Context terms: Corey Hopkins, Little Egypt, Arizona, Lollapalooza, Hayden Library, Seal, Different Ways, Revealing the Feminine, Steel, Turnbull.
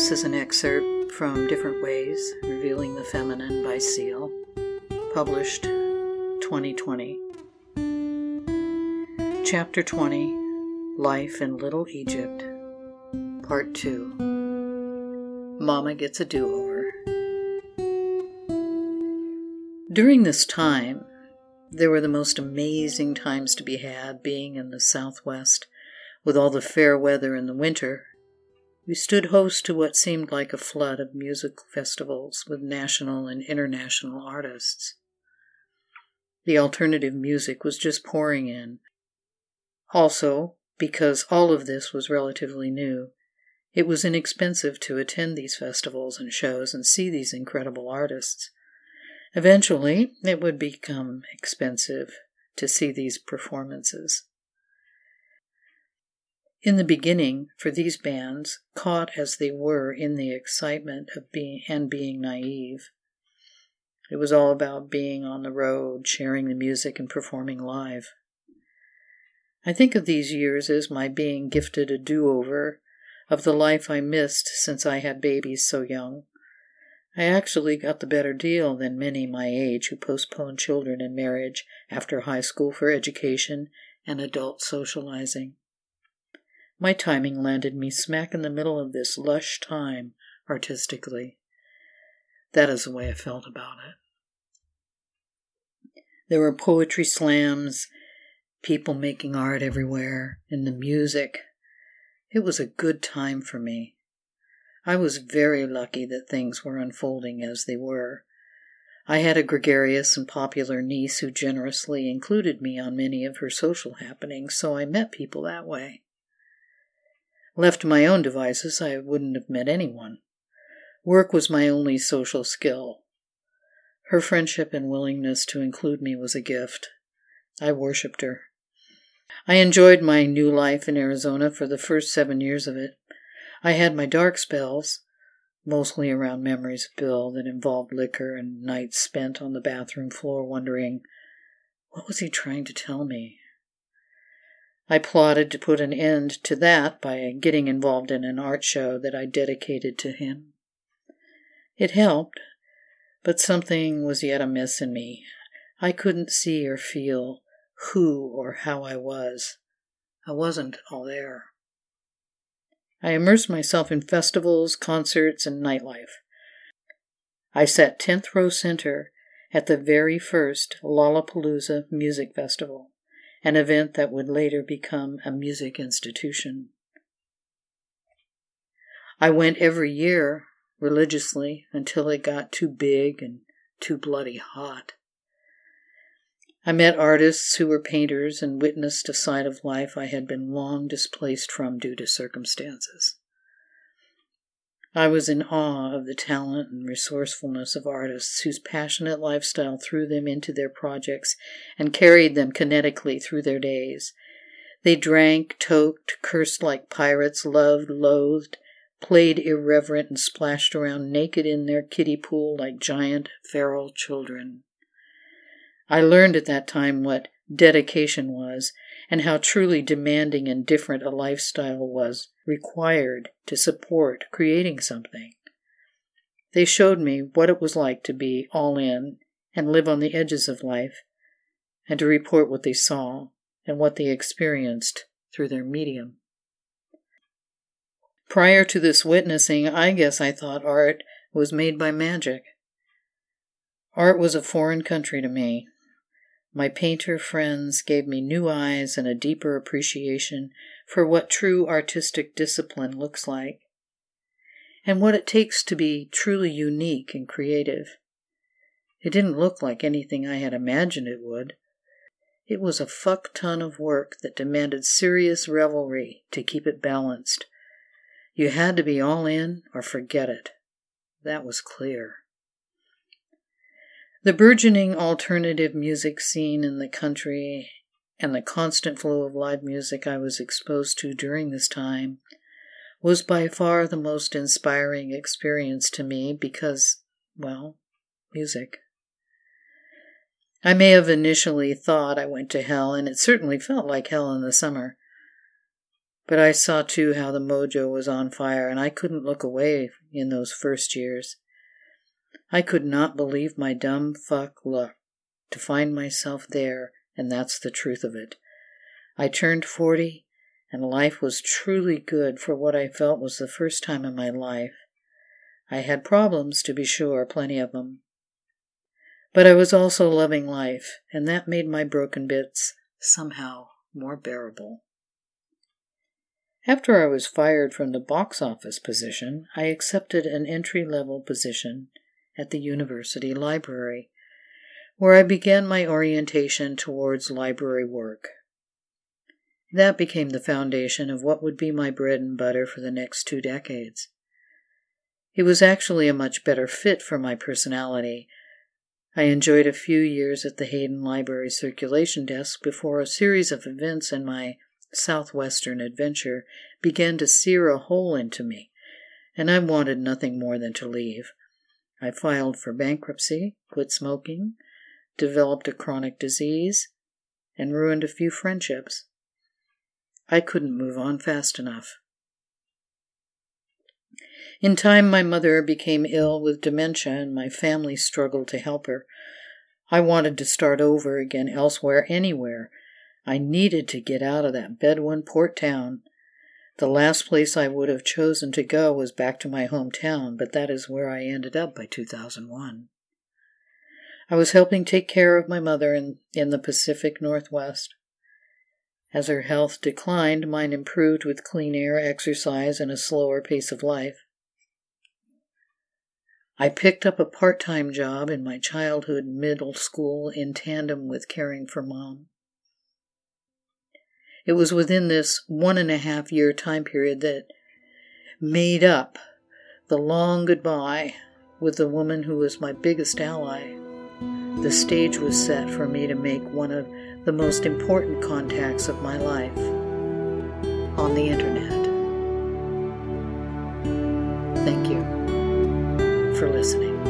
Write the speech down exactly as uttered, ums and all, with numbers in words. This is an excerpt from Different Ways, Revealing the Feminine by Seal, published twenty twenty. Chapter twenty, Life in Little Egypt, Part two. Mama Gets a Do-Over. During this time, there were the most amazing times to be had being in the Southwest, with all the fair weather in the winter. We stood host to what seemed like a flood of music festivals with national and international artists. The alternative music was just pouring in. Also, because all of this was relatively new, it was inexpensive to attend these festivals and shows and see these incredible artists. Eventually, it would become expensive to see these performances. In the beginning, for these bands, caught as they were in the excitement of being and being naive, it was all about being on the road, sharing the music, and performing live. I think of these years as my being gifted a do-over of the life I missed since I had babies so young. I actually got the better deal than many my age who postponed children and marriage after high school for education and adult socializing. My timing landed me smack in the middle of this lush time artistically. That is the way I felt about it. There were poetry slams, people making art everywhere, and the music. It was a good time for me. I was very lucky that things were unfolding as they were. I had a gregarious and popular niece who generously included me on many of her social happenings, so I met people that way. Left to my own devices, I wouldn't have met anyone. Work was my only social skill. Her friendship and willingness to include me was a gift. I worshipped her. I enjoyed my new life in Arizona for the first seven years of it. I had my dark spells, mostly around memories of Bill that involved liquor and nights spent on the bathroom floor wondering, what was he trying to tell me? I plotted to put an end to that by getting involved in an art show that I dedicated to him. It helped, but something was yet amiss in me. I couldn't see or feel who or how I was. I wasn't all there. I immersed myself in festivals, concerts, and nightlife. I sat tenth row center at the very first Lollapalooza Music Festival, an event that would later become a music institution. I went every year, religiously, until it got too big and too bloody hot. I met artists who were painters and witnessed a side of life I had been long displaced from due to circumstances. I was in awe of the talent and resourcefulness of artists whose passionate lifestyle threw them into their projects and carried them kinetically through their days. They drank, toked, cursed like pirates, loved, loathed, played irreverent, and splashed around naked in their kiddie pool like giant, feral children. I learned at that time what dedication was, and how truly demanding and different a lifestyle was required to support creating something. They showed me what it was like to be all in and live on the edges of life, and to report what they saw and what they experienced through their medium. Prior to this witnessing, I guess I thought art was made by magic. Art was a foreign country to me. My painter friends gave me new eyes and a deeper appreciation for what true artistic discipline looks like, and what it takes to be truly unique and creative. It didn't look like anything I had imagined it would. It was a fuck-ton of work that demanded serious revelry to keep it balanced. You had to be all in or forget it. That was clear. The burgeoning alternative music scene in the country and the constant flow of live music I was exposed to during this time was by far the most inspiring experience to me because, well, music. I may have initially thought I went to hell, and it certainly felt like hell in the summer. But I saw, too, how the mojo was on fire, and I couldn't look away in those first years. I could not believe my dumb fuck luck to find myself there, and that's the truth of it. I turned forty, and life was truly good for what I felt was the first time in my life. I had problems, to be sure, plenty of them. But I was also loving life, and that made my broken bits somehow more bearable. After I was fired from the box office position, I accepted an entry-level position at the university library, where I began my orientation towards library work. That became the foundation of what would be my bread and butter for the next two decades. It was actually a much better fit for my personality. I enjoyed a few years at the Hayden Library circulation desk before a series of events in my southwestern adventure began to sear a hole into me, and I wanted nothing more than to leave. I filed for bankruptcy, quit smoking, developed a chronic disease, and ruined a few friendships. I couldn't move on fast enough. In time, my mother became ill with dementia, and my family struggled to help her. I wanted to start over again elsewhere, anywhere. I needed to get out of that Bedouin port town. The last place I would have chosen to go was back to my hometown, but that is where I ended up by two thousand one. I was helping take care of my mother in, in the Pacific Northwest. As her health declined, mine improved with clean air, exercise, and a slower pace of life. I picked up a part-time job in my childhood middle school in tandem with caring for Mom. It was within this one-and-a-half-year time period that made up the long goodbye with the woman who was my biggest ally. The stage was set for me to make one of the most important contacts of my life on the internet. Thank you for listening.